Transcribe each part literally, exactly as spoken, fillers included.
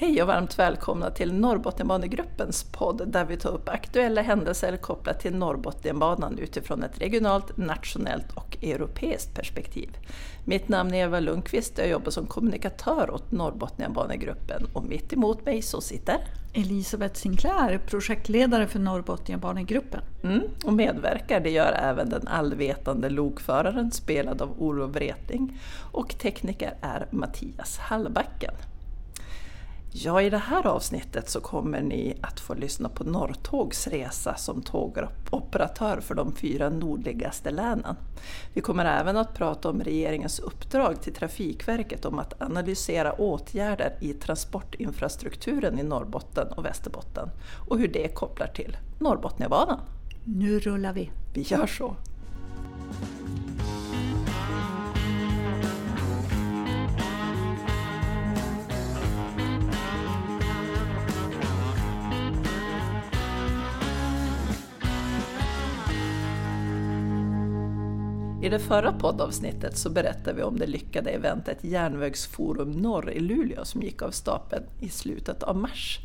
Hej och varmt välkomna till Norrbotniabanegruppens podd där vi tar upp aktuella händelser kopplat till Norrbotniabanan utifrån ett regionalt, nationellt och europeiskt perspektiv. Mitt namn är Eva Lundqvist och jag jobbar som kommunikatör åt Norrbotniabanegruppen och mitt emot mig så sitter Elisabeth Sinclair, projektledare för Norrbotniabanegruppen. Mm, och medverkar, det gör även den allvetande lokföraren spelad av Olof Wretling och tekniker är Mattias Hallbacken. Ja, i det här avsnittet så kommer ni att få lyssna på Norrtågs resa som tågoperatör för de fyra nordligaste länen. Vi kommer även att prata om regeringens uppdrag till Trafikverket om att analysera åtgärder i transportinfrastrukturen i Norrbotten och Västerbotten och hur det kopplar till Norrbotniabanan. Nu rullar vi. Vi gör så. I det förra poddavsnittet så berättade vi om det lyckade eventet Järnvägsforum Norr i Luleå som gick av stapeln i slutet av mars.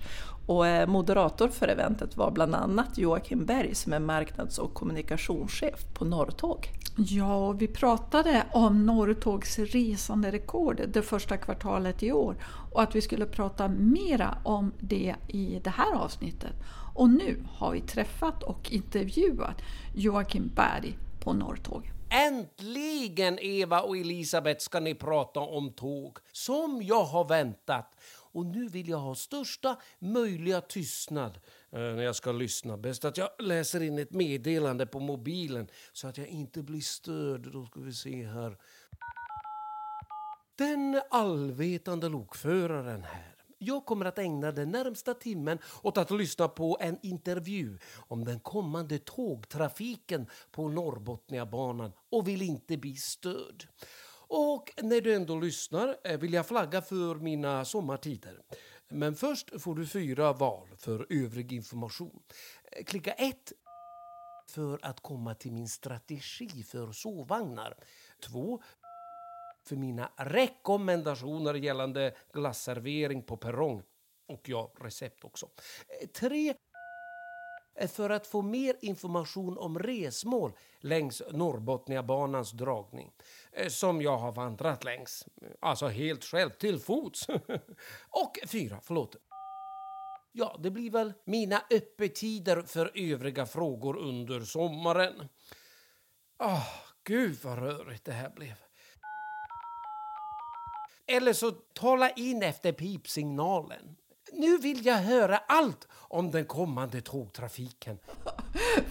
Och moderator för eventet var bland annat Joakim Berg som är marknads- och kommunikationschef på Norrtåg. Ja, vi pratade om Norrtågs resanderekord det första kvartalet i år och att vi skulle prata mera om det i det här avsnittet. Och nu har vi träffat och intervjuat Joakim Berg på Norrtåg. Äntligen Eva och Elisabeth ska ni prata om tåg som jag har väntat. Och nu vill jag ha största möjliga tystnad eh, när jag ska lyssna. Bäst att jag läser in ett meddelande på mobilen så att jag inte blir störd. Då ska vi se här. Den allvetande lokföraren här. Jag kommer att ägna den närmsta timmen åt att lyssna på en intervju om den kommande tågtrafiken på Norrbotniabanan och vill inte bli störd. Och när du ändå lyssnar vill jag flagga för mina sommartider. Men först får du fyra val för övrig information. Klicka ett för att komma till min strategi för sovvagnar. Två för mina rekommendationer gällande glasservering på perrong. Och ja, recept också. Tre, för att få mer information om resmål längs Norrbotniabanans dragning. Som jag har vandrat längs. Alltså helt själv, till fots. Och fyra, förlåt. Ja, det blir väl mina öppettider för övriga frågor under sommaren. Åh, oh, gud vad rörigt det här blev. Eller så tala in efter pipsignalen. Nu vill jag höra allt om den kommande tågtrafiken.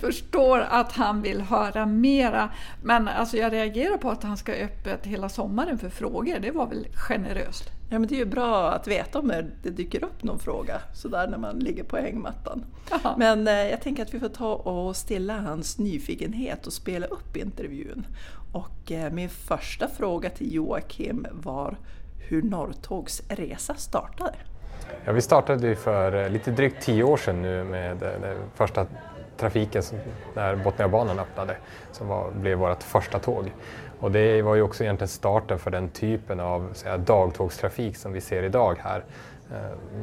Förstår att han vill höra mera. Men alltså jag reagerar på att han ska öppet hela sommaren för frågor. Det var väl generöst. Ja, men det är ju bra att veta om det dyker upp någon fråga. Sådär när man ligger på hängmattan. Aha. Men eh, jag tänker att vi får ta och stilla hans nyfikenhet och spela upp intervjun. Och eh, min första fråga till Joakim var hur Norrtågs resa startade. Ja, vi startade för lite drygt tio år sedan nu med den första trafiken när Botniabanan öppnade som var, blev vårt första tåg. Och det var ju också egentligen starten för den typen av så här, dagtågstrafik som vi ser idag här.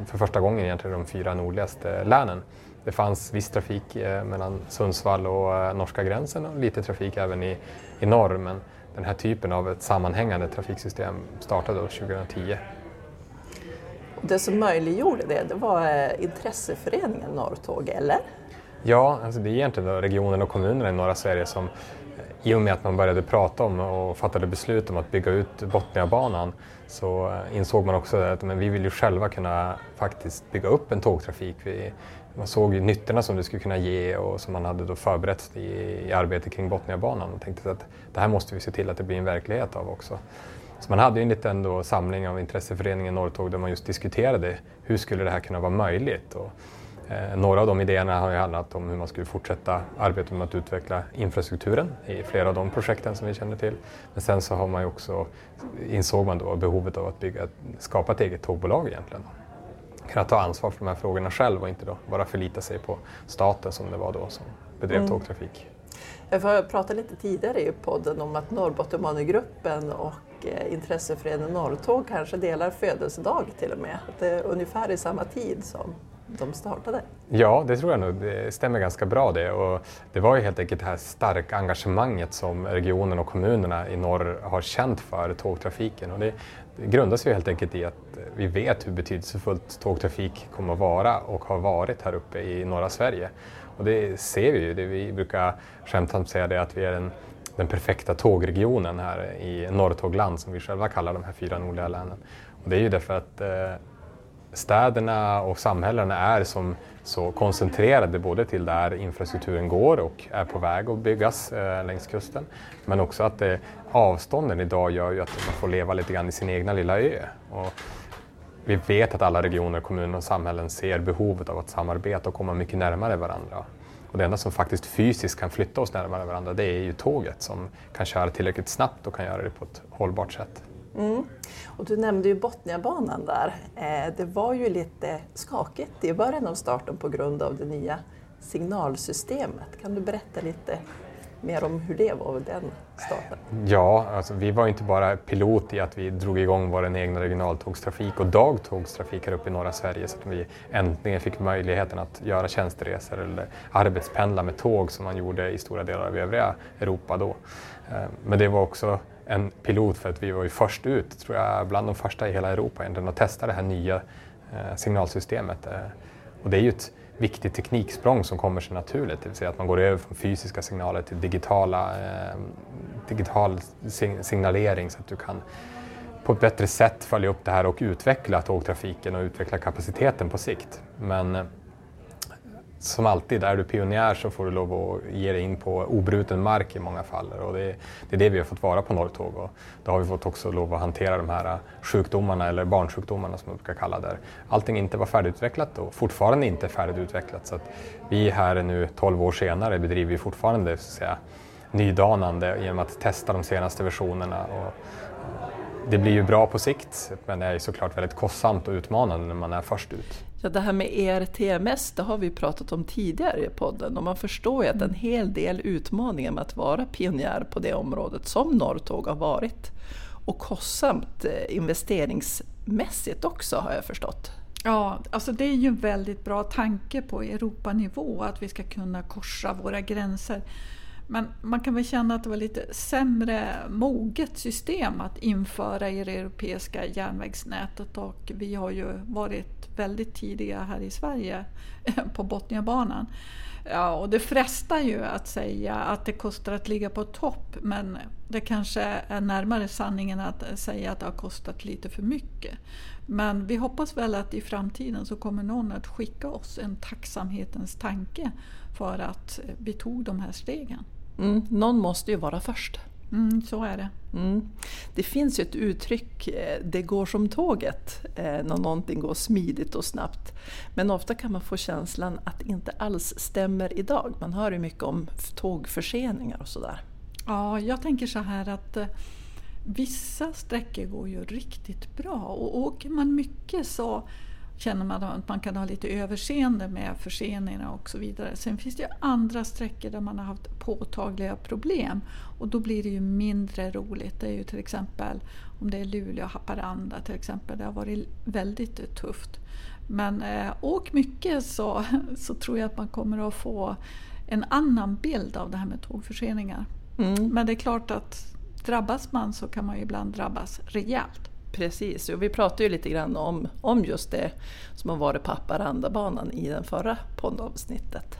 För första gången egentligen de fyra nordligaste länen. Det fanns viss trafik mellan Sundsvall och norska gränsen och lite trafik även i, i norr. Men den här typen av ett sammanhängande trafiksystem startade då tjugohundratio. Det som möjliggjorde det, det var intresseföreningen Norrtåg, eller? Ja, alltså det är egentligen regionen och kommunerna i norra Sverige som i och med att man började prata om och fattade beslut om att bygga ut Botniabanan så insåg man också att men vi vill ju själva kunna faktiskt bygga upp en tågtrafik. Vi, man såg ju nyttorna som det skulle kunna ge och som man hade då förberett i, i arbetet kring Botniabanan och tänkte att det här måste vi se till att det blir en verklighet av också. Så man hade en liten då samling av intresseföreningen Norrtåg där man just diskuterade hur skulle det här kunna vara möjligt. Och, eh, några av de idéerna har ju handlat om hur man skulle fortsätta arbetet med att utveckla infrastrukturen i flera av de projekten som vi känner till. Men sen så har man ju också, insåg man då behovet av att bygga, skapa ett eget tågbolag egentligen. Kunna ta ansvar för de här frågorna själv och inte då bara förlita sig på staten som det var då som bedrev mm. tågtrafik. Jag pratade lite tidigare i podden om att Norrbotniabanegruppen och och intresseföreningen Norrtåg kanske delar födelsedag till och med. Det är ungefär i samma tid som de startade. Ja, det tror jag nog. Det stämmer ganska bra det. Och det var ju helt enkelt det här starka engagemanget som regionen och kommunerna i norr har känt för tågtrafiken. Och det grundas ju helt enkelt i att vi vet hur betydelsefullt tågtrafik kommer att vara och har varit här uppe i norra Sverige. Och det ser vi ju. Det vi brukar skämtsamt säga det att vi är en den perfekta tågregionen här i Norrtågland som vi själva kallar de här fyra nordliga länen. Och det är ju därför att eh, städerna och samhällena är som så koncentrerade både till där infrastrukturen går och är på väg att byggas eh, längs kusten. Men också att eh, avstånden idag gör ju att man får leva lite grann i sin egna lilla ö. Och vi vet att alla regioner, kommuner och samhällen ser behovet av att samarbeta och komma mycket närmare varandra. Och det enda som faktiskt fysiskt kan flytta oss närmare varandra det är ju tåget som kan köra tillräckligt snabbt och kan göra det på ett hållbart sätt. Mm. Och du nämnde ju Botniabanan där. Eh, det var ju lite skakigt i början av starten på grund av det nya signalsystemet. Kan du berätta lite mer om hur det var vid den starten? Ja, alltså, vi var inte bara pilot i att vi drog igång vår egna regionaltågstrafik och dagtågstrafik här uppe i norra Sverige så att vi äntligen fick möjligheten att göra tjänsteresor eller arbetspendla med tåg som man gjorde i stora delar av övriga Europa då. Men det var också en pilot för att vi var ju först ut, tror jag, bland de första i hela Europa egentligen att testa det här nya signalsystemet. Och det är ju ett viktigt tekniksprång som kommer sig naturligt, det vill säga att man går över från fysiska signaler till digitala, eh, digital signalering så att du kan på ett bättre sätt följa upp det här och utveckla tågtrafiken och utveckla kapaciteten på sikt. Men eh, som alltid, är du pionjär så får du lov att ge dig in på obruten mark i många fall och det, det är det vi har fått vara på Norrtåg och då har vi fått också lov att hantera de här sjukdomarna eller barnsjukdomarna som man brukar kalla där. Allting inte var färdigutvecklat och fortfarande inte färdigutvecklat så att vi här nu tolv år senare bedriver fortfarande så att säga, nydanande genom att testa de senaste versionerna och det blir ju bra på sikt men det är såklart väldigt kostsamt och utmanande när man är först ut. Ja, det här med E R T M S det har vi pratat om tidigare i podden och man förstår ju att en hel del utmaningar med att vara pionjär på det området som Norrtåg har varit och kostsamt investeringsmässigt också har jag förstått. Ja, alltså det är ju en väldigt bra tanke på Europanivå att vi ska kunna korsa våra gränser. Men man kan väl känna att det var lite sämre moget system att införa i det europeiska järnvägsnätet och vi har ju varit väldigt tidiga här i Sverige på Botniabanan. Ja, och det frestar ju att säga att det kostar att ligga på topp men det kanske är närmare sanningen att säga att det har kostat lite för mycket. Men vi hoppas väl att i framtiden så kommer någon att skicka oss en tacksamhetens tanke för att vi tog de här stegen. Mm, någon måste ju vara först. Mm, så är det. Mm. Det finns ju ett uttryck, det går som tåget, när någonting går smidigt och snabbt. Men ofta kan man få känslan att det inte alls stämmer idag. Man hör ju mycket om tågförseningar och sådär. Ja, jag tänker så här att vissa sträckor går ju riktigt bra. Och åker man mycket så känner man att man kan ha lite överseende med förseningar och så vidare. Sen finns det ju andra sträckor där man har haft påtagliga problem och då blir det ju mindre roligt. Det är ju till exempel om det är Luleå och Haparanda till exempel, det har varit väldigt tufft. Men eh, åk mycket så, så tror jag att man kommer att få en annan bild av det här med tågförseningar. Mm. Men det är klart att drabbas man så kan man ju ibland drabbas rejält. Precis, och vi pratade ju lite grann om, om just det som har varit på Haparandabanan i den förra poddavsnittet.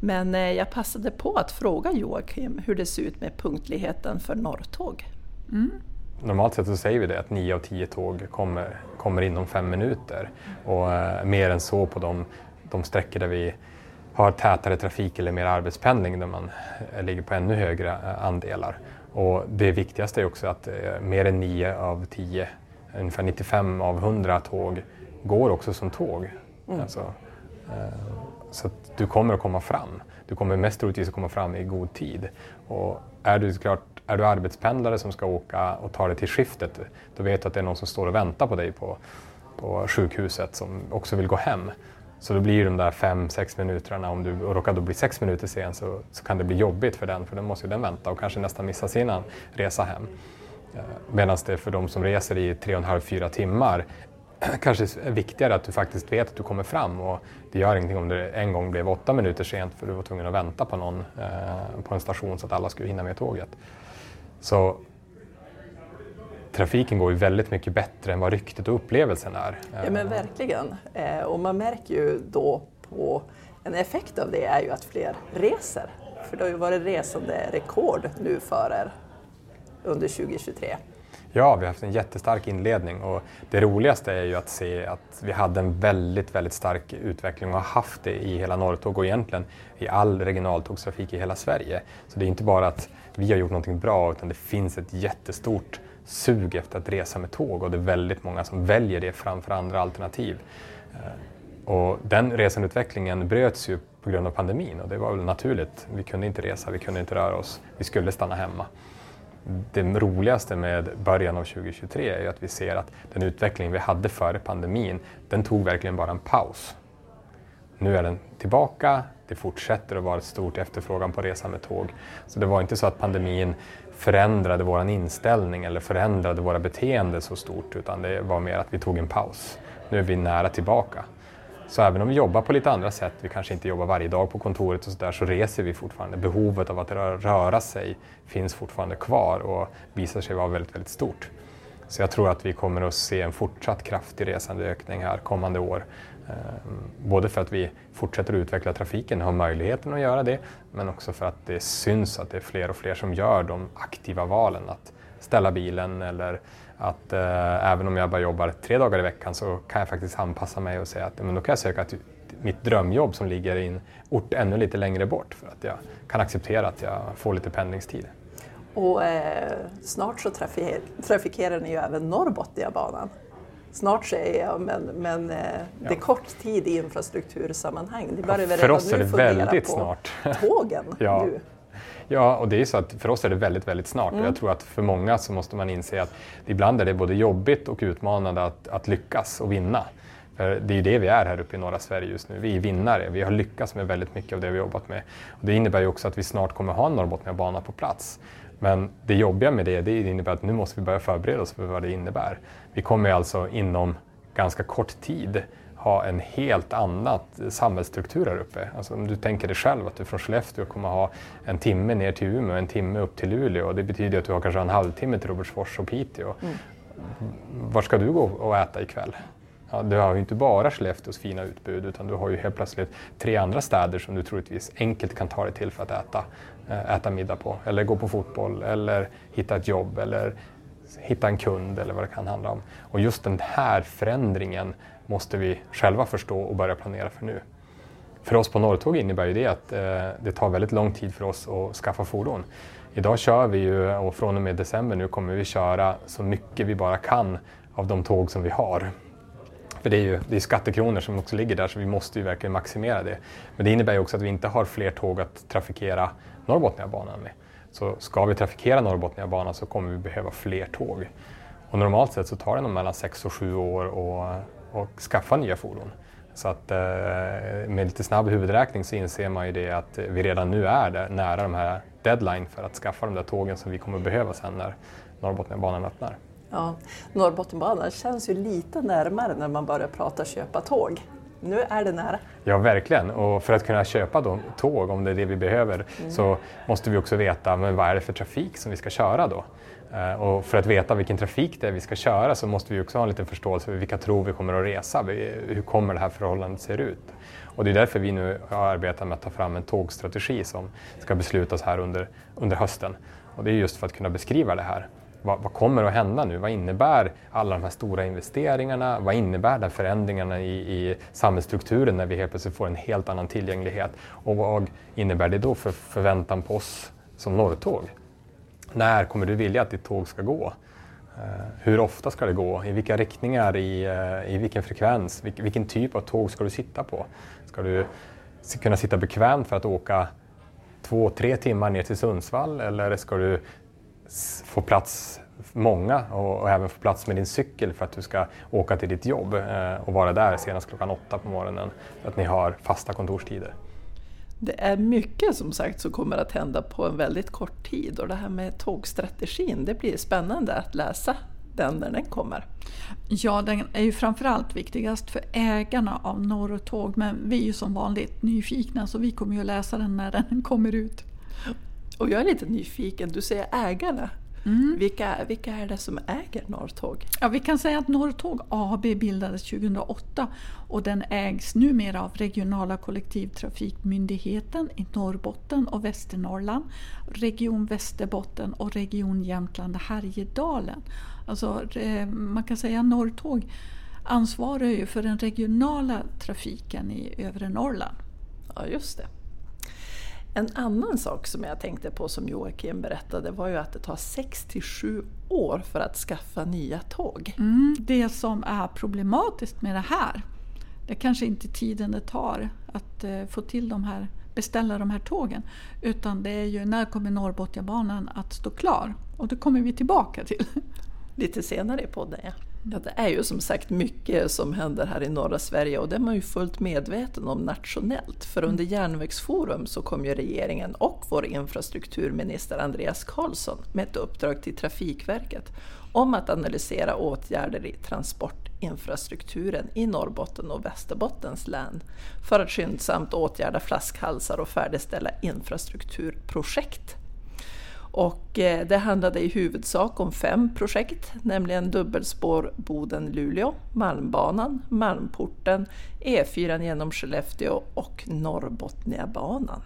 Men eh, jag passade på att fråga Joakim hur det ser ut med punktligheten för Norrtåg. Mm. Normalt sett så säger vi det att nio av tio tåg kommer, kommer inom fem minuter och eh, mer än så på de, de sträckor där vi har tätare trafik eller mer arbetspendling där man eh, ligger på ännu högre eh, andelar. Och det viktigaste är också att eh, mer än nio av tio, ungefär nittiofem av hundra tåg går också som tåg. Mm. Alltså, eh, så att du kommer att komma fram. Du kommer mest troligtvis att komma fram i god tid. Och är du, såklart, är du arbetspendlare som ska åka och ta dig till skiftet, då vet du att det är någon som står och väntar på dig på, på sjukhuset som också vill gå hem. Så då blir de där fem, sex minuterna, om du råkar då bli sex minuter sen så, så kan det bli jobbigt för den, för den måste ju den vänta och kanske nästan missa sin resa hem. Medan det för de som reser i tre och en halv, fyra timmar kanske är viktigare att du faktiskt vet att du kommer fram. Och det gör ingenting om det en gång blev åtta minuter sent för du var tvungen att vänta på någon eh, på en station så att alla skulle hinna med tåget. Så trafiken går ju väldigt mycket bättre än vad ryktet och upplevelsen är. Ja, men verkligen. Eh, och man märker ju då på en effekt av det är ju att fler reser. För det har ju varit resande rekord nu för er under tjugohundratjugotre. Ja, vi har haft en jättestark inledning och det roligaste är ju att se att vi hade en väldigt, väldigt stark utveckling och har haft det i hela Norrtåg och egentligen i all regionaltågstrafik i hela Sverige. Så det är inte bara att vi har gjort någonting bra utan det finns ett jättestort sug efter att resa med tåg och det är väldigt många som väljer det framför andra alternativ. Och den resandeutvecklingen bröts ju på grund av pandemin och det var väl naturligt. Vi kunde inte resa, vi kunde inte röra oss, vi skulle stanna hemma. Det roligaste med början av tjugohundratjugotre är ju att vi ser att den utveckling vi hade före pandemin, den tog verkligen bara en paus. Nu är den tillbaka, det fortsätter att vara ett stort efterfrågan på resa med tåg. Så det var inte så att pandemin förändrade vår inställning eller förändrade våra beteenden så stort, utan det var mer att vi tog en paus. Nu är vi nära tillbaka. Så även om vi jobbar på lite andra sätt, vi kanske inte jobbar varje dag på kontoret och sådär, så reser vi fortfarande. Behovet av att röra sig finns fortfarande kvar och visar sig vara väldigt, väldigt stort. Så jag tror att vi kommer att se en fortsatt kraftig resandeökning här kommande år. Både för att vi fortsätter att utveckla trafiken och har möjligheten att göra det, men också för att det syns att det är fler och fler som gör de aktiva valen att ställa bilen eller att eh, även om jag bara jobbar tre dagar i veckan så kan jag faktiskt anpassa mig och säga att men då kan jag söka att mitt drömjobb som ligger i en ort ännu lite längre bort för att jag kan acceptera att jag får lite pendlingstid. Och eh, snart så trafik- trafikerar ni ju även Norrbotniabanan. Snart säger jag, men, men eh, det är ja. Kort tid i infrastruktursammanhang. Det börjar ja, för oss är det väldigt snart. Tågen ja. Nu. Ja, och det är så att för oss är det väldigt, väldigt snart. Mm. Och jag tror att för många så måste man inse att ibland är det både jobbigt och utmanande att, att lyckas och vinna. För det är ju det vi är här uppe i norra Sverige just nu. Vi är vinnare. Vi har lyckats med väldigt mycket av det vi jobbat med. Och det innebär ju också att vi snart kommer ha en Norrbotniabana på plats. Men det jobbiga med det, det innebär att nu måste vi börja förbereda oss för vad det innebär. Vi kommer alltså inom ganska kort tid ha en helt annan samhällsstruktur här uppe. Alltså om du tänker dig själv att du från Skellefteå kommer ha en timme ner till Umeå och en timme upp till Luleå. Det betyder att du har kanske en halvtimme till Robertsfors och Piteå. Mm. Var ska du gå och äta ikväll? Ja, du har ju inte bara Skellefteås fina utbud utan du har ju helt plötsligt tre andra städer som du troligtvis enkelt kan ta dig till för att äta, äta middag på. Eller gå på fotboll eller hitta ett jobb eller hitta en kund eller vad det kan handla om. Och just den här förändringen måste vi själva förstå och börja planera för nu. För oss på Norrtåg innebär ju det att eh, det tar väldigt lång tid för oss att skaffa fordon. Idag kör vi ju, och från och med december nu kommer vi köra så mycket vi bara kan av de tåg som vi har. För det är ju det är skattekronor som också ligger där så vi måste ju verkligen maximera det. Men det innebär ju också att vi inte har fler tåg att trafikera Norrbotniabanan med. Så ska vi trafikera Norrbotniabanan så kommer vi behöva fler tåg. Och normalt sett så tar det nog mellan sex och sju år och och skaffa nya fordon. Så att eh, med lite snabb huvudräkning så inser man ju det att vi redan nu är där, nära de här deadline för att skaffa de där tågen som vi kommer behöva sen när Norrbotniabanan öppnar. Ja, Norrbotniabanan känns ju lite närmare när man börjar prata köpa tåg. Nu är det nära. Ja, verkligen. Och för att kunna köpa då, tåg, om det är det vi behöver, mm. så måste vi också veta men vad är det för trafik som vi ska köra då. Och för att veta vilken trafik det är vi ska köra så måste vi också ha en liten förståelse för vilka tåg vi kommer att resa, hur kommer det här förhållandet se ut. Och det är därför vi nu arbetar med att ta fram en tågstrategi som ska beslutas här under, under hösten. Och det är just för att kunna beskriva det här. Vad, vad kommer att hända nu? Vad innebär alla de här stora investeringarna? Vad innebär de förändringarna i, i samhällsstrukturen när vi helt plötsligt får en helt annan tillgänglighet? Och vad innebär det då för förväntan på oss som Norrtåg? När kommer du vilja att ditt tåg ska gå? Hur ofta ska det gå? I vilka riktningar? I, i vilken frekvens? Vilken typ av tåg ska du sitta på? Ska du kunna sitta bekvämt för att åka två, tre timmar ner till Sundsvall? Eller ska du få plats många och, och även få plats med din cykel för att du ska åka till ditt jobb och vara där senast klockan åtta på morgonen? För att ni har fasta kontorstider. Det är mycket som sagt som kommer att hända på en väldigt kort tid, och det här med tågstrategin, det blir spännande att läsa den när den kommer. Ja, den är ju framförallt viktigast för ägarna av Norrtåg, men vi är ju som vanligt nyfikna, så vi kommer ju läsa den när den kommer ut. Och jag är lite nyfiken, du säger ägarna. Mm. Vilka, vilka är det som äger Norrtåg? Ja, vi kan säga att Norrtåg A B bildades tjugohundraåtta och den ägs numera av regionala kollektivtrafikmyndigheten i Norrbotten och Västernorrland, region Västerbotten och region Jämtland och Härjedalen. Alltså, man kan säga att Norrtåg ansvarar ju för den regionala trafiken i övre Norrland. Ja, just det. En annan sak som jag tänkte på som Joakim berättade var ju att det tar sex till sju år för att skaffa nya tåg. Mm, det som är problematiskt med det här, det kanske inte tiden det tar att få till de här, beställa de här tågen, utan det är ju när kommer Norrbotniabanan att stå klar, och det kommer vi tillbaka till. Lite senare på det. Ja, det är ju som sagt mycket som händer här i norra Sverige, och det är man ju fullt medveten om nationellt. För under Järnvägsforum så kom ju regeringen och vår infrastrukturminister Andreas Carlson med ett uppdrag till Trafikverket om att analysera åtgärder i transportinfrastrukturen i Norrbotten och Västerbottens län för att skyndsamt åtgärda flaskhalsar och färdigställa infrastrukturprojekt. Och det handlade i huvudsak om fem projekt, nämligen dubbelspår Boden-Luleå, Malmbanan, Malmporten, E fyra genom Skellefteå och Norrbotniabanan.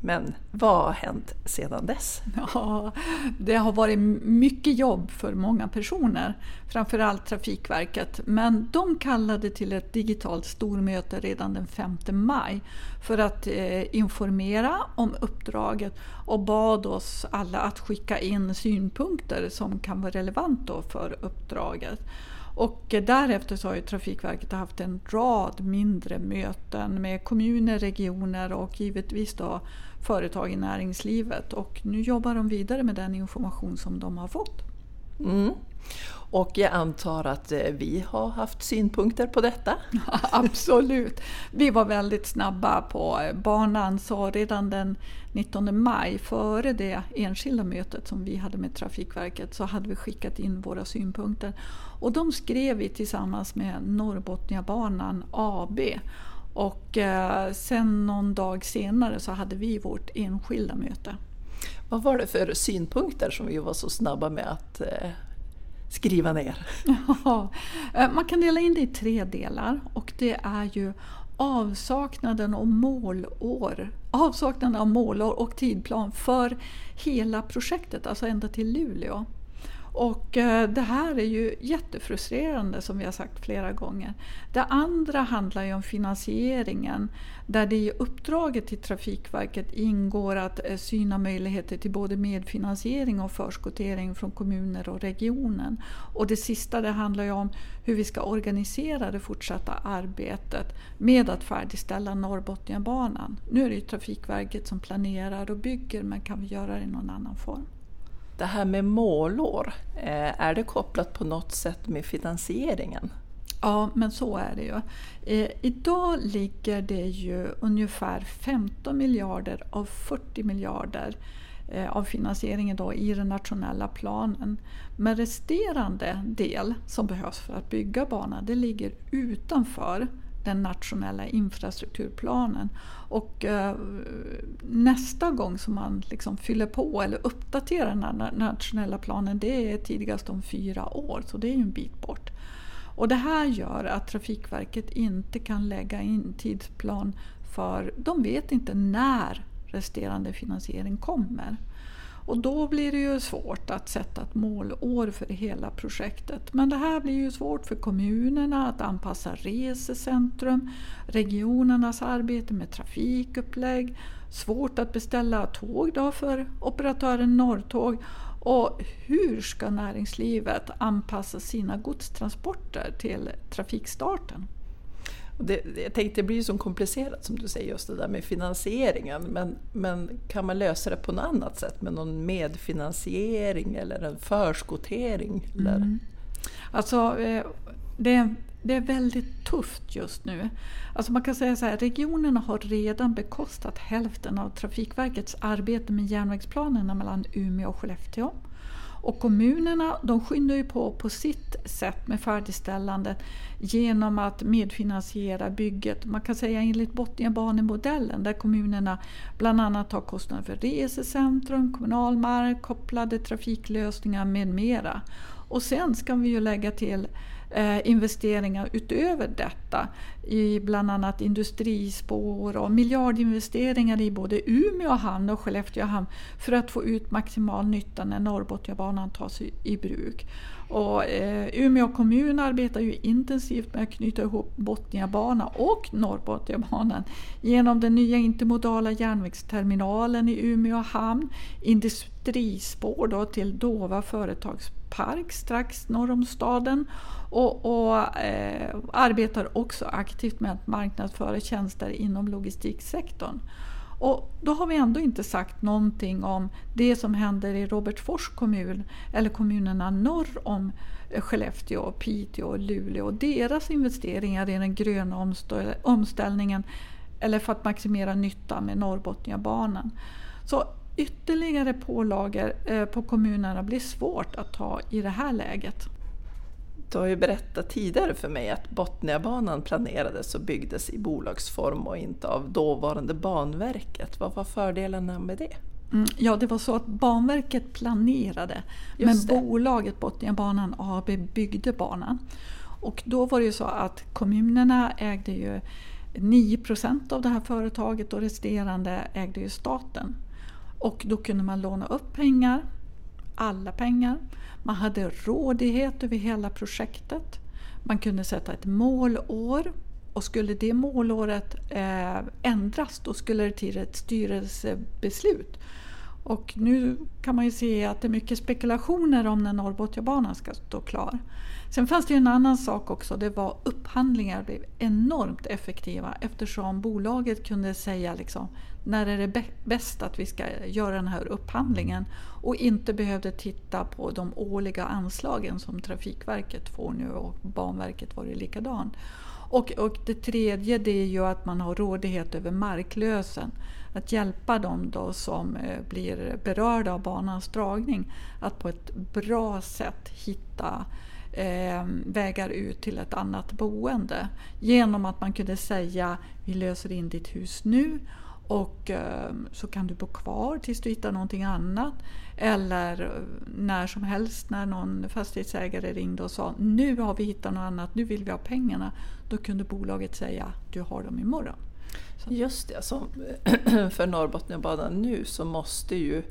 Men vad har hänt sedan dess? Ja, det har varit mycket jobb för många personer, framförallt Trafikverket. Men de kallade till ett digitalt stormöte redan den femte maj för att eh, informera om uppdraget och bad oss alla att skicka in synpunkter som kan vara relevanta för uppdraget. Och därefter så har ju Trafikverket haft en rad mindre möten med kommuner, regioner och givetvis då företag i näringslivet. Och nu jobbar de vidare med den information som de har fått. Mm. Och jag antar att vi har haft synpunkter på detta. Absolut. Vi var väldigt snabba på banan, så redan den nittonde maj, före det enskilda mötet som vi hade med Trafikverket, så hade vi skickat in våra synpunkter. Och de skrev vi tillsammans med Norrbotniabanan A B. Och sen någon dag senare så hade vi vårt enskilda möte. Vad var det för synpunkter som vi var så snabba med att skriva ner? Ja, man kan dela in det i tre delar, och det är ju avsaknaden av målår, avsaknaden av målår och tidplan för hela projektet, alltså ända till Luleå. Och det här är ju jättefrustrerande, som vi har sagt flera gånger. Det andra handlar ju om finansieringen, där det i uppdraget till Trafikverket ingår att syna möjligheter till både medfinansiering och förskottering från kommuner och regionen. Och det sista, det handlar ju om hur vi ska organisera det fortsatta arbetet med att färdigställa Norrbotniabanan. Nu är det ju Trafikverket som planerar och bygger, men kan vi göra det i någon annan form? Det här med målår, är det kopplat på något sätt med finansieringen? Ja, men så är det ju. Idag ligger det ju ungefär femton miljarder av fyrtio miljarder av finansieringen då i den nationella planen. Men resterande del som behövs för att bygga banan, det ligger utanför den nationella infrastrukturplanen, och eh, nästa gång som man liksom fyller på eller uppdaterar den nationella planen, det är tidigast om fyra år, så det är ju en bit bort. Och det här gör att Trafikverket inte kan lägga in tidsplan, för de vet inte när resterande finansiering kommer. Och då blir det ju svårt att sätta ett målår för hela projektet. Men det här blir ju svårt för kommunerna att anpassa resecentrum, regionernas arbete med trafikupplägg, svårt att beställa tåg då för operatören Norrtåg, och hur ska näringslivet anpassa sina godstransporter till trafikstarten? Det, jag tänkte, det blir ju så komplicerat som du säger, just det där med finansieringen. Men, men kan man lösa det på något annat sätt? Med någon medfinansiering eller en förskottering? Eller? Mm. Alltså, det, det är väldigt tufft just nu. Alltså man kan säga så här, regionerna har redan bekostat hälften av Trafikverkets arbete med järnvägsplanerna mellan Umeå och Skellefteå. Och kommunerna, de skyndar ju på på sitt sätt med färdigställandet genom att medfinansiera bygget. Man kan säga enligt Botniabanemodellen, där kommunerna bland annat har kostnader för resecentrum, kommunalmark, kopplade trafiklösningar med mera. Och sen ska vi ju lägga till eh, investeringar utöver detta i bland annat industrispår och miljardinvesteringar i både Umeå hamn och Skellefteå hamn för att få ut maximal nytta när Norrbotniabanan tas i, i bruk. Och, eh, Umeå kommun arbetar ju intensivt med att knyta ihop Botniabanan och Norrbotniabanan genom den nya intermodala järnvägsterminalen i Umeå hamn, industrispår då till Dova företags park strax norr om staden och, och eh, arbetar också aktivt med att marknadsföra tjänster inom logistiksektorn. Och då har vi ändå inte sagt någonting om det som händer i Robertsfors kommun eller kommunerna norr om Skellefteå, Piteå och Luleå och deras investeringar i den gröna omställ- omställningen eller för att maximera nytta med Norrbotniabanan. Så ytterligare pålagor på kommunerna blir svårt att ta i det här läget. Du har ju berättat tidigare för mig att Botniabanan planerades och byggdes i bolagsform och inte av dåvarande Banverket. Vad var fördelarna med det? Mm, ja, det var så att Banverket planerade, just men det. Bolaget Botniabanan A B byggde banan. Och då var det ju så att kommunerna ägde ju nio procent av det här företaget och resterande ägde ju staten. Och då kunde man låna upp pengar, alla pengar. Man hade rådighet över hela projektet. Man kunde sätta ett målår. Och skulle det målåret eh, ändras, då skulle det till ett styrelsebeslut. Och nu kan man ju se att det är mycket spekulationer om när Norrbotniabanan ska stå klar. Sen fanns det ju en annan sak också. Det var upphandlingar blev enormt effektiva eftersom bolaget kunde säga liksom, när är det bäst att vi ska göra den här upphandlingen och inte behövde titta på de årliga anslagen som Trafikverket får nu och Banverket var det likadant. Och, och det tredje det är ju att man har rådighet över marklösen. Att hjälpa dem då som blir berörda av banans dragning att på ett bra sätt hitta eh, vägar ut till ett annat boende. Genom att man kunde säga vi löser in ditt hus nu och eh, så kan du bo kvar tills du hittar någonting annat. Eller när som helst när någon fastighetsägare ringde och sa nu har vi hittat något annat, nu vill vi ha pengarna. Då kunde bolaget säga du har dem imorgon. Så. Just det, alltså, för Norrbotniabanan nu så måste ju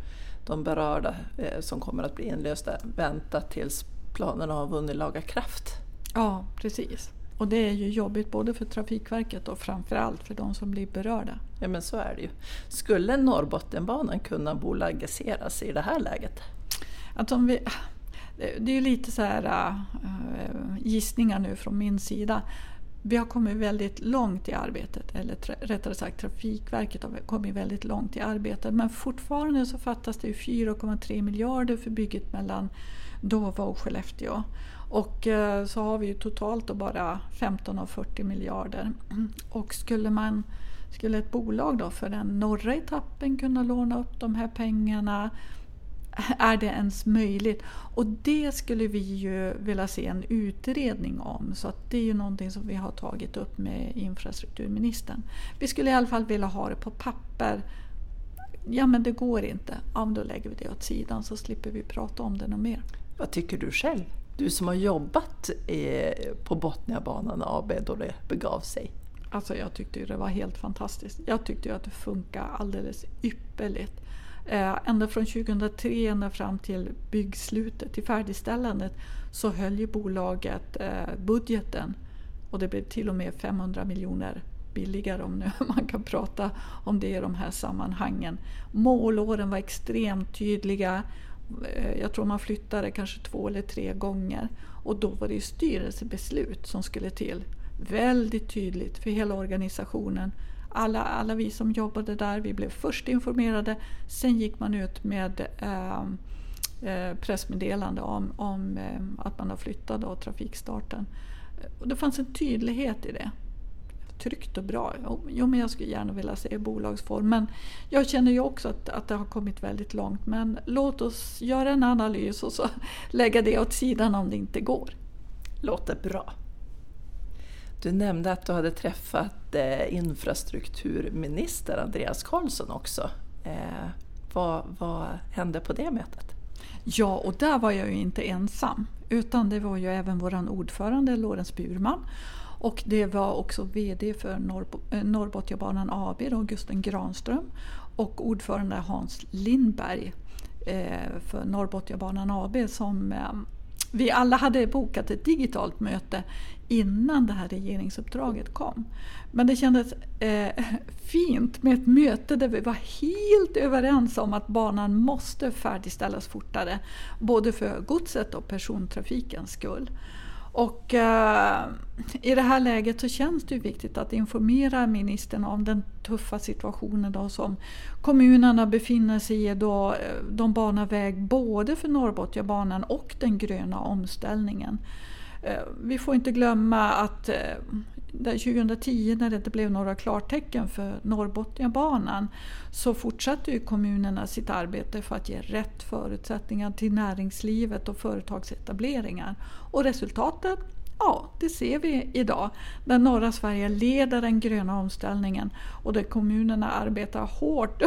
de berörda eh, som kommer att bli inlösta vänta tills planerna har vunnit laga kraft. Ja, precis. Och det är ju jobbigt både för Trafikverket och framförallt för de som blir berörda. Ja, men så är det ju. Skulle Norrbotniabanan kunna bolagiseras i det här läget? Att om vi, det är ju lite så här äh, gissningar nu från min sida. Vi har kommit väldigt långt i arbetet, eller rättare sagt Trafikverket har kommit väldigt långt i arbetet. Men fortfarande så fattas det fyra komma tre miljarder för bygget mellan Dova och Skellefteå. Och så har vi ju totalt då bara femton av fyrtio miljarder. Och skulle, man, skulle ett bolag då för den norra etappen kunna låna upp de här pengarna? Är det ens möjligt? Och det skulle vi ju vilja se en utredning om. Så att det är ju någonting som vi har tagit upp med infrastrukturministern. Vi skulle i alla fall vilja ha det på papper. Ja, men det går inte. Ja, men då lägger vi det åt sidan så slipper vi prata om det något mer. Vad tycker du själv? Du som har jobbat på Botniabanan A B då det begav sig. Alltså jag tyckte ju det var helt fantastiskt. Jag tyckte ju att det funkar alldeles ypperligt. Ända från tjugohundratre ända fram till byggslutet, till färdigställandet, så höll ju bolaget budgeten. Och det blev till och med femhundra miljoner billigare om nu man kan prata om det i de här sammanhangen. Målåren var extremt tydliga. Jag tror man flyttade kanske två eller tre gånger. Och då var det ju styrelsebeslut som skulle till. Väldigt tydligt för hela organisationen. Alla, alla vi som jobbade där, vi blev först informerade. Sen gick man ut med eh, pressmeddelande om, om eh, att man har flyttat då, trafikstarten. Och det fanns en tydlighet i det. Tryggt och bra. Jo, men jag skulle gärna vilja se bolagsform. Men jag känner ju också att, att det har kommit väldigt långt. Men låt oss göra en analys och så lägga det åt sidan om det inte går. Låter bra. Du nämnde att du hade träffat eh, infrastrukturminister Andreas Carlson också. Eh, vad, vad hände på det mötet? Ja, och där var jag ju inte ensam. Utan det var ju även vår ordförande Lorentz Burman. Och det var också vd för Norrb- Norrbotniabanan A B, Augusten Granström. Och ordförande Hans Lindberg eh, för Norrbotniabanan A B som... Eh, Vi alla hade bokat ett digitalt möte innan det här regeringsuppdraget kom. Men det kändes eh, fint med ett möte där vi var helt överens om att banan måste färdigställas fortare. Både för godset och persontrafikens skull. Och eh, i det här läget så känns det ju viktigt att informera ministern om den tuffa situationen då som kommunerna befinner sig i då de banar väg både för Norrbotniabanan och den gröna omställningen. Eh, vi får inte glömma att eh, tjugohundratio när det inte blev några klartecken för Norrbotniabanan så fortsatte ju kommunerna sitt arbete för att ge rätt förutsättningar till näringslivet och företagsetableringar. Och resultatet? Ja, det ser vi idag. Där norra Sverige leder den gröna omställningen och där kommunerna arbetar hårt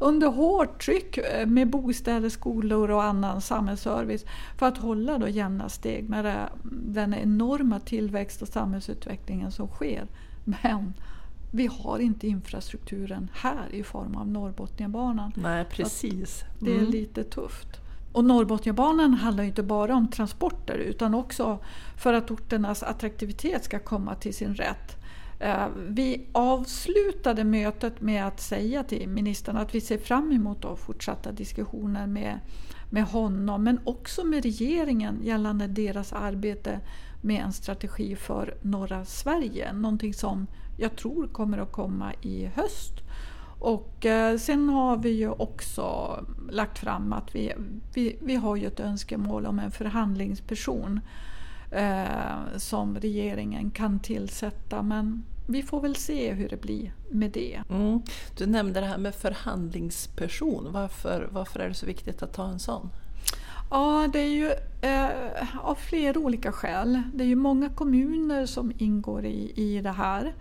under hårt tryck med bostäder, skolor och annan samhällsservice för att hålla då jämna steg med den enorma tillväxt och samhällsutvecklingen som sker. Men vi har inte infrastrukturen här i form av Norrbotniabanan. Nej, precis. Mm. Det är lite tufft. Och Norrbotniabanan handlar ju inte bara om transporter utan också för att orternas attraktivitet ska komma till sin rätt. Vi avslutade mötet med att säga till ministern att vi ser fram emot fortsatta diskussioner med, med honom men också med regeringen gällande deras arbete med en strategi för norra Sverige. Någonting som jag tror kommer att komma i höst. Och sen har vi ju också lagt fram att vi, vi, vi har ju ett önskemål om en förhandlingsperson eh, som regeringen kan tillsätta. Men vi får väl se hur det blir med det. Mm. Du nämnde det här med förhandlingsperson. Varför, varför är det så viktigt att ta en sån? Ja, det är ju eh, av flera olika skäl. Det är ju många kommuner som ingår i, i det här.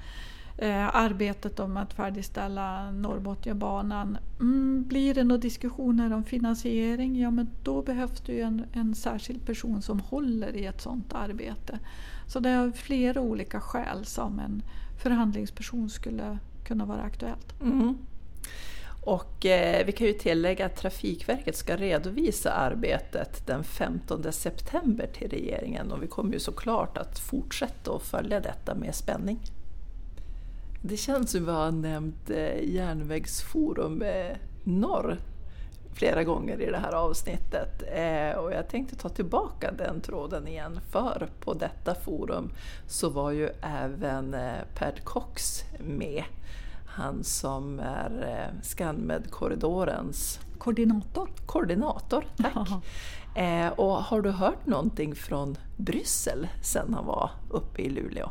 Eh, arbetet om att färdigställa Norrbotniabanan. Mm, blir det några diskussioner om finansiering? Ja, men då behövs det ju en, en särskild person som håller i ett sådant arbete. Så det är flera olika skäl som en förhandlingsperson skulle kunna vara aktuellt. Mm. Och eh, vi kan ju tillägga att Trafikverket ska redovisa arbetet den femtonde september till regeringen. Och vi kommer ju såklart att fortsätta att följa detta med spänning. Det känns som vi har nämnt järnvägsforum norr flera gånger i det här avsnittet. Och jag tänkte ta tillbaka den tråden igen. För på detta forum så var ju även Per Cox med. Han som är Scanmed-korridorens... Koordinator. Koordinator, tack. Och har du hört någonting från Bryssel sedan han var uppe i Luleå?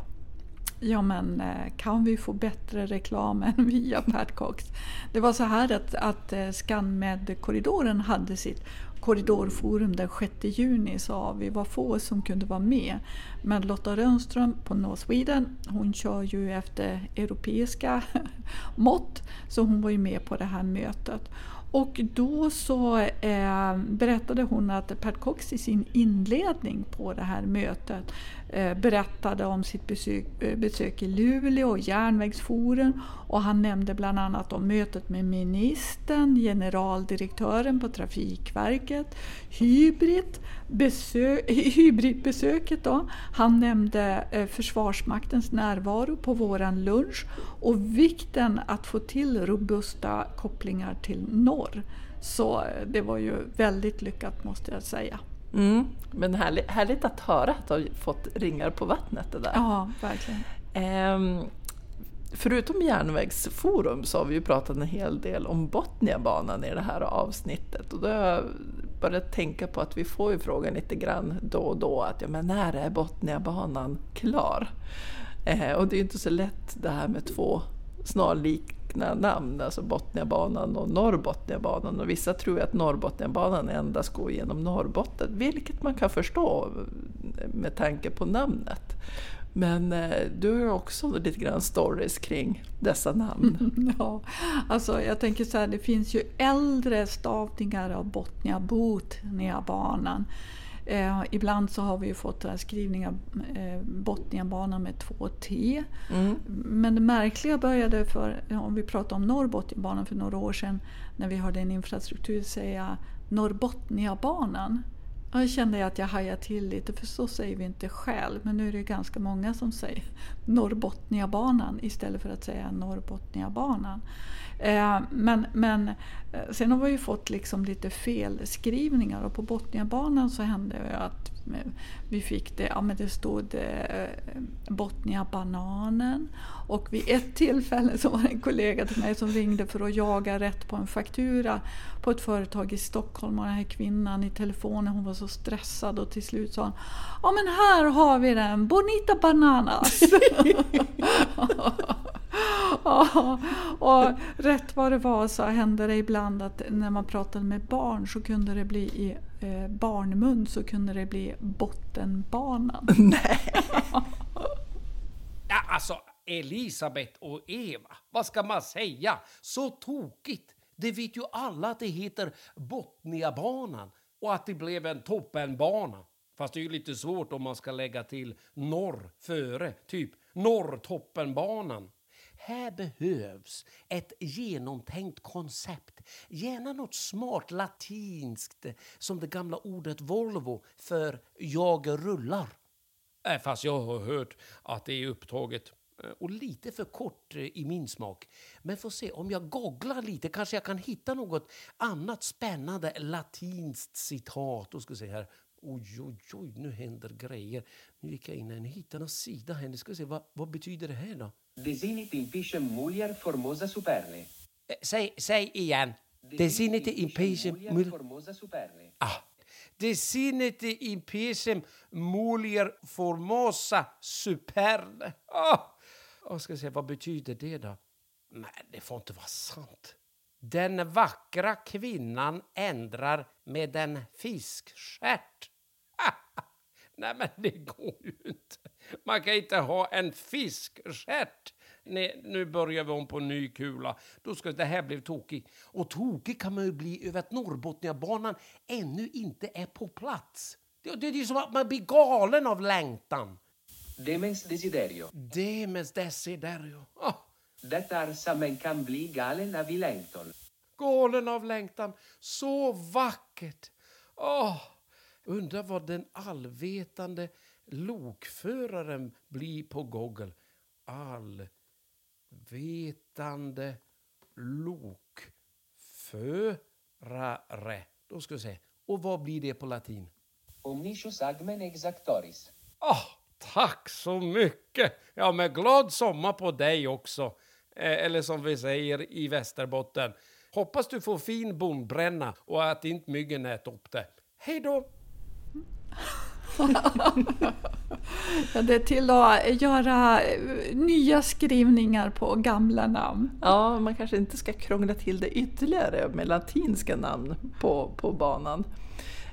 Ja, men kan vi få bättre reklam än via Per Cox? Det var så här att, att Scanmed-korridoren hade sitt korridorforum den sjätte juni. Så vi var få som kunde vara med. Men Lotta Rönström på North Sweden, hon kör ju efter europeiska mått. Så hon var ju med på det här mötet. Och då så eh, berättade hon att Per Cox i sin inledning på det här mötet eh, berättade om sitt besök, besök i Luleå och järnvägsforum. Och han nämnde bland annat om mötet med ministern, generaldirektören på Trafikverket, hybrid besök, hybridbesöket då. Han nämnde eh, Försvarsmaktens närvaro på våran lunch och vikten att få till robusta kopplingar till norr. Så det var ju väldigt lyckat måste jag säga. Mm, men härligt, härligt att höra att du har fått ringar på vattnet det där. Ja, verkligen. Ehm, förutom järnvägsforum så har vi ju pratat en hel del om Botniabanan i det här avsnittet. Och då har jag började tänka på att vi får ju frågan lite grann då och då att ja, men när är Botniabanan klar? Eh, och det är ju inte så lätt det här med två snarlikna namn, alltså Botniabanan och Norrbotniabanan, och vissa tror att Norrbotniabanan endast går genom Norrbotten, vilket man kan förstå med tanke på namnet. Men du har också lite grann stories kring dessa namn. Ja, alltså jag tänker så här, det finns ju äldre stavningar av Botniabotniabanan. Eh, ibland så har vi ju fått skrivningar eh, Botniabanan med två T. Mm. Men det märkliga började för, om vi pratar om Norrbotniabanan för några år sedan, när vi hörde en infrastruktur säga Norrbotniabanan. Och jag kände att jag hajade till lite, för så säger vi inte själv. Men nu är det ganska många som säger Norrbotniabanan istället för att säga Norrbotniabanan. Eh, men, men sen har vi ju fått liksom lite felskrivningar. Och på Botniabanan så hände det att vi fick det, ja men det stod eh, Botniabananen. Och vid ett tillfälle så var det en kollega till mig som ringde för att jaga rätt på en faktura på ett företag i Stockholm, och den här kvinnan i telefonen, hon var så stressad, och till slut sa hon, ja men här har vi den, Bonita Bananas. Ja, och rätt vad det var så hände det ibland att när man pratade med barn så kunde det bli i eh, barnmun så kunde det bli Bottenbanan. Nej. Ja, alltså Elisabeth och Eva, vad ska man säga? Så tokigt. Det vet ju alla att det heter Botniabanan och att det blev en toppenbana. Fast det är ju lite svårt om man ska lägga till norr före, typ Norrtoppenbanan. Här behövs ett genomtänkt koncept, gärna något smart latinskt som det gamla ordet Volvo för jag rullar. Fast jag har hört att det är upptaget och lite för kort i min smak. Men får se, om jag googlar lite kanske jag kan hitta något annat spännande latinskt citat. Och ska se här. Oj, oj, oj, nu händer grejer. Nu gick jag in och hittade en sida här. Nu ska se, vad, vad betyder det här då? Desinite impicem mulier formosa superle. Säg, säg igen. Desinite impicem mulier formosa superle. Ah. Desinite impicem mulier formosa superle. Ah. Jag ska se, vad betyder det då? Nej, det får inte vara sant. Den vackra kvinnan ändrar med en fiskstjärt. Nej, men det går ju inte. Man kan inte ha en fiskstjärt. Nej, nu börjar vi om på ny kula. Då ska det här bli tokigt. Och tokigt kan man ju bli över att Norrbotniabanan ännu inte är på plats. Det, det, det är som att man blir galen av längtan. Demens desiderio. Demens desiderio. Ah. Det är som en kan bli galen av längtan. Galen av längtan. Så vackert. Åh, oh, undrar vad den allvetande lokföraren blir på Google. Allvetande lokförare. Då ska vi se. Och vad blir det på latin? Omniscius agmen exactoris. Åh, oh, tack så mycket. Ja, men glad sommar på dig också. Eller som vi säger i Västerbotten. Hoppas du får fin bondbränna och att inte myggen äter upp det. Hej då! Ja, det är till att göra nya skrivningar på gamla namn. Ja, man kanske inte ska krångla till det ytterligare med latinska namn på, på banan.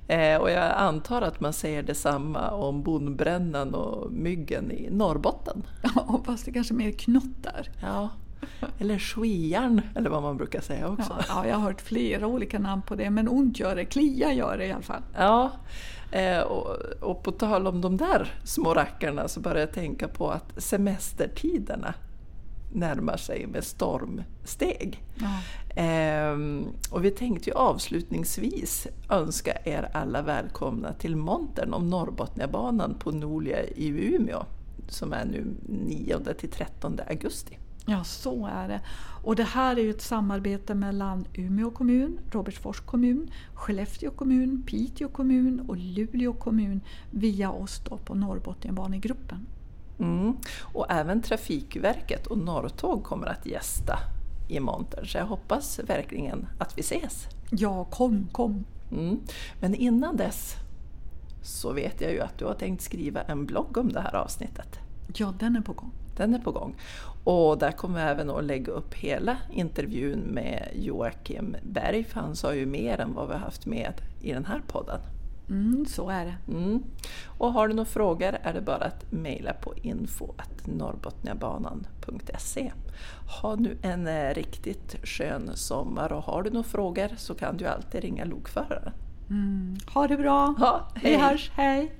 Eh, och jag antar att man säger detsamma om bondbrännan och myggen i Norrbotten. Ja, fast det kanske mer knottar. Ja. Eller skian, eller vad man brukar säga också. Ja, ja, jag har hört flera olika namn på det, men ont gör det, klia gör det i alla fall. Ja, eh, och, och på tal om de där små rackarna så börjar jag tänka på att semestertiderna närmar sig med stormsteg. Ja. Ehm, och vi tänkte ju avslutningsvis önska er alla välkomna till montern om Norrbotniabanan på Norlia i Umeå, som är nu nionde till trettonde augusti. Ja, så är det. Och det här är ju ett samarbete mellan Umeå kommun, Robertsfors kommun, Skellefteå kommun, Piteå kommun och Luleå kommun via oss då på Norrbotniabanegruppen. Mm. Och även Trafikverket och Norrtåg kommer att gästa i montern. Så jag hoppas verkligen att vi ses. Ja, kom, kom. Mm. Men innan dess så vet jag ju att du har tänkt skriva en blogg om det här avsnittet. Ja, den är på gång. Den är på gång. Och där kommer jag även att lägga upp hela intervjun med Joakim Berg. För han sa ju mer än vad vi har haft med i den här podden. Mm, så är det. Mm. Och har du några frågor är det bara att mejla på info at norrbotniabanan punkt se. Ha nu en riktigt skön sommar och har du några frågor så kan du alltid ringa lokföraren. Mm. Ha det bra. Ja, hej. Vi hörs. Hej.